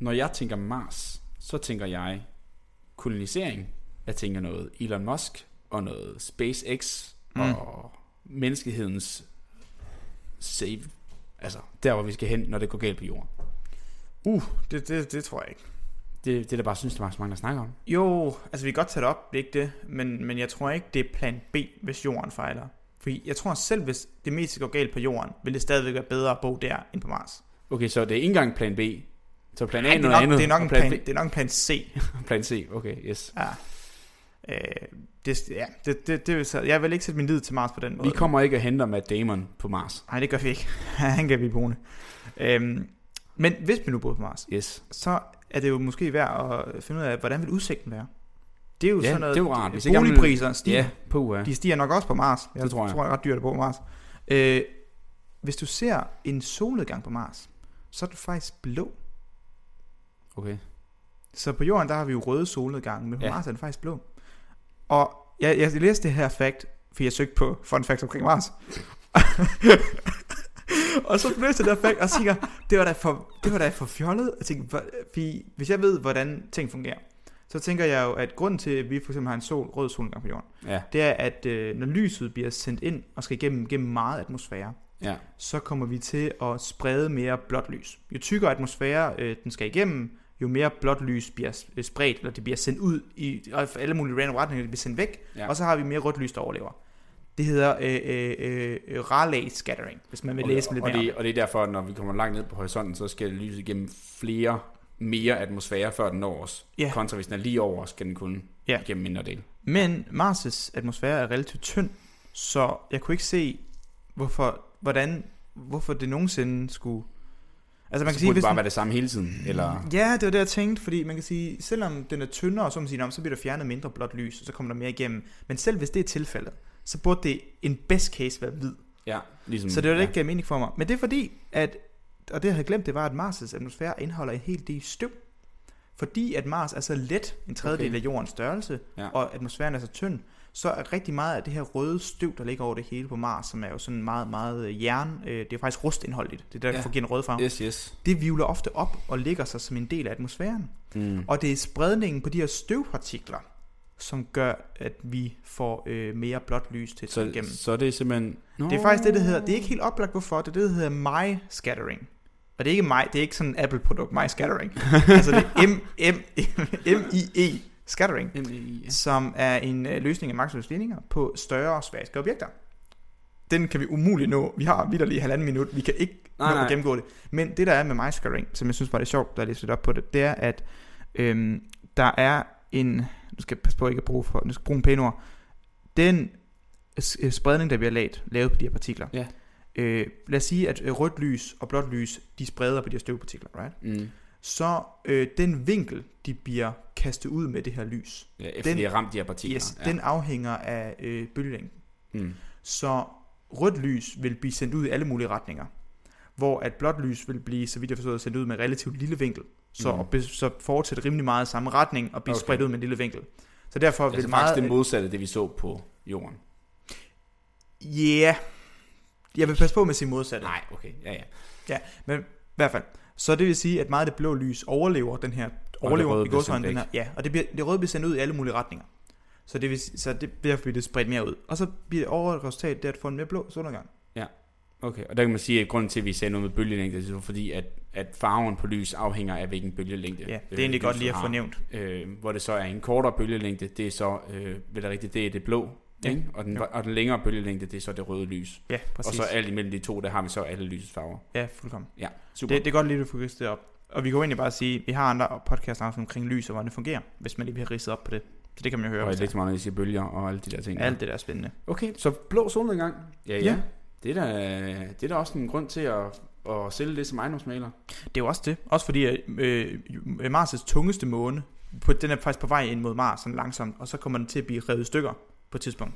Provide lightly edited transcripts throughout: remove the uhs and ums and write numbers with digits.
Når jeg tænker Mars, så tænker jeg kolonisering. Jeg tænker noget Elon Musk og noget SpaceX og menneskehedens save. Altså, der hvor vi skal hen, når det går galt på jorden. Det tror jeg ikke. Det er der bare synes, der er så mange, der snakker om. Jo, altså vi kan godt tage det op, det er ikke det. Men jeg tror ikke, det er plan B, hvis jorden fejler. Fordi jeg tror selv, hvis det meste går galt på jorden, vil det stadigvæk være bedre at bo der, end på Mars. Okay, så det er ikke engang plan B. Så plan A er noget andet. Det er nok en plan C. Plan C, okay, yes. Ja. Jeg vil ikke sætte min lid til Mars på den måde. Vi kommer ikke at hente Matt Damon på Mars. Nej, det gør vi ikke. Han kan blive boende. Men hvis vi nu boede på Mars, yes, så er det jo måske værd at finde ud af, hvordan vil udsigten være. Det er jo sådan noget, det er jo rart. Boligpriser stiger. Ja, de stiger nok også på Mars. Jeg tror jeg er ret dyrt at bo på Mars. Hvis du ser en solnedgang på Mars, så er du faktisk blå. Okay. Så på jorden der har vi jo røde solnedgange, men på Mars er den faktisk blå. Og jeg læste det her fact, fordi jeg søgte på fun facts omkring Mars. Og så læste jeg det her fact, og tænker, det var da for fjollet. Jeg tænker, hvis jeg ved, hvordan ting fungerer, så tænker jeg jo, at grunden til, at vi for eksempel har en rød solnedgang på jorden, det er, at når lyset bliver sendt ind og skal gennem meget atmosfære, så kommer vi til at sprede mere blåt lys. Jo tykkere atmosfære den skal igennem, jo mere blåt lys bliver spredt, eller det bliver sendt ud i alle mulige random retninger, det bliver sendt væk, og så har vi mere rødt lys, der overlever. Det hedder Rayleigh scattering, hvis man vil læse lidt mere. Og det er derfor, at når vi kommer langt ned på horisonten, så skal lyset igennem mere atmosfære, før den når os. Yeah. Kontra hvis den er lige over os, kan den kun igennem mindre del. Men Mars' atmosfære er relativt tynd, så jeg kunne ikke se, hvorfor det nogensinde skulle... Altså man kan sige, det bare være det samme hele tiden, eller? Ja, det var det, jeg tænkte, fordi man kan sige, selvom den er tyndere, så bliver der fjernet mindre blåt lys, og så kommer der mere igennem. Men selv hvis det er tilfældet, så burde det en best case være hvid. Ja, ligesom. Så det var det ikke mening for mig. Men det er fordi, at, og det jeg havde glemt, det var, at Mars' atmosfære indeholder en hel del støv. Fordi at Mars er så let, en tredjedel af jordens størrelse, og atmosfæren er så tynd, så er rigtig meget af det her røde støv, der ligger over det hele på Mars, som er jo sådan meget, meget jern, det er faktisk rustindholdigt, det er derfor giver en rød farve, det hvirvler ofte op og ligger sig som en del af atmosfæren. Og det er spredningen på de her støvpartikler, som gør, at vi får mere blåt lys til at igennem. Så det er simpelthen... Det er faktisk det, der hedder, det er ikke helt oplagt hvorfor, det er det, der hedder Mie scattering. Og det er ikke Mie, det er ikke sådan en Apple-produkt, Mie scattering. Altså det er M-I-E. Scattering, som er en løsning af Maxwells ligninger på større sfæriske objekter. Den kan vi umuligt nå. Vi har vitterlig 1,5 minut. Vi kan ikke nå at gennemgå det. Men det der er med Mie scattering, som jeg synes bare det er sjovt, der er lidt op på det, det er at der er en, nu skal jeg passe på ikke at bruge en pæne ord, den spredning der bliver lavet på de her partikler. Yeah. Lad os sige at rødt lys og blåt lys, de spreder på de her støvpartikler, right? Så den vinkel, de bliver kastet ud med det her lys, efter de har ramt de her partikler, den afhænger af bølgelængden. Så rødt lys vil blive sendt ud i alle mulige retninger, hvor at blåt lys vil blive, så vidt jeg forstår, sendt ud med relativt lille vinkel, så fortsætter rimelig meget i samme retning og bliver spredt ud med en lille vinkel. Så derfor vil det faktisk det modsatte, det vi så på jorden. Jeg vil passe på med at sige modsatte. Nej, okay, ja, men i hvert fald. Så det vil sige, at meget af det blå lys overlever den her, og det røde bliver sendt ud i alle mulige retninger. Så det vil så det bliver det spredt mere ud. Og så bliver overordnet resultat det at få en mere blå solnedgang. Ja. Okay, og der kan man sige, at grunden til, at vi sender noget med bølgelængde, er fordi, at farven på lys afhænger af, hvilken bølgelængde. Ja, det er egentlig godt lige at få nævnt. Hvor det så er en kortere bølgelængde, det er så, det er det blå. Ja. Og den længere bølgelængde, det er så det røde lys. Ja, præcis. Og så alt imellem de to, der har vi så alle lysets farver. Ja, fuldkommen. Ja, super. Det er godt lige, at du får ristet op. Og vi kan jo egentlig bare sige, at vi har andre podcaster omkring lys og hvordan det fungerer, hvis man lige bliver ristet op på det. Så det kan man jo høre. Og elektromagnetiske meget, når I siger bølger og alle de der ting. Alt det der er spændende. Okay, så blå solnedgang. Ja. Det er da også en grund til at sælge det som ejendomsmaler. Det er jo også det. Også fordi Mars' tungeste måne, den er faktisk på vej ind mod Mars sådan langsomt, og så kommer den til at blive revet i stykker på et tidspunkt.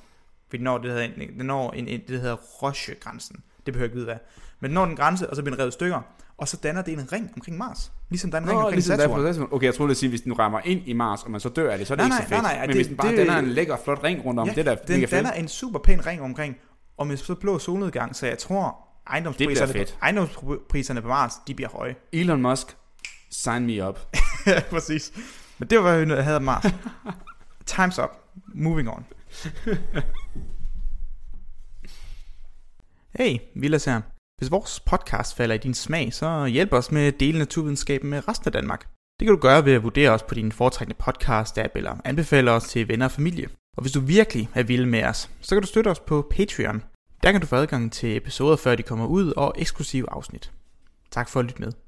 Fordi når det hedder Roche-grænsen. Det behøver ikke vide hvad. Men når den grænse, og så bliver den revet stykker, og så danner det en ring omkring Mars. Ligesom der er en ring omkring Saturn. Okay, jeg troede at sige, hvis den rammer ind i Mars, og man så dør af det, så er det ikke så fedt. Men hvis den bare danner en lækker, flot ring rundt om, det der den danner en super pæn ring omkring, og med så blå solnedgang, så jeg tror, ejendomspriserne på Mars, de bliver høje. Elon Musk, Sign me up. Ja, præcis. Men det var, hvad jeg havde af Mars. Time's up. Moving on. Hey, Villas her. Hvis vores podcast falder i din smag, så hjælp os med at dele naturvidenskaben med resten af Danmark. Det kan du gøre ved at vurdere os på din foretrækkende podcast-app eller anbefale os til venner og familie. Og hvis du virkelig er vild med os, så kan du støtte os på Patreon. Der kan du få adgang til episoder, før de kommer ud, og eksklusive afsnit. Tak for at lytte med.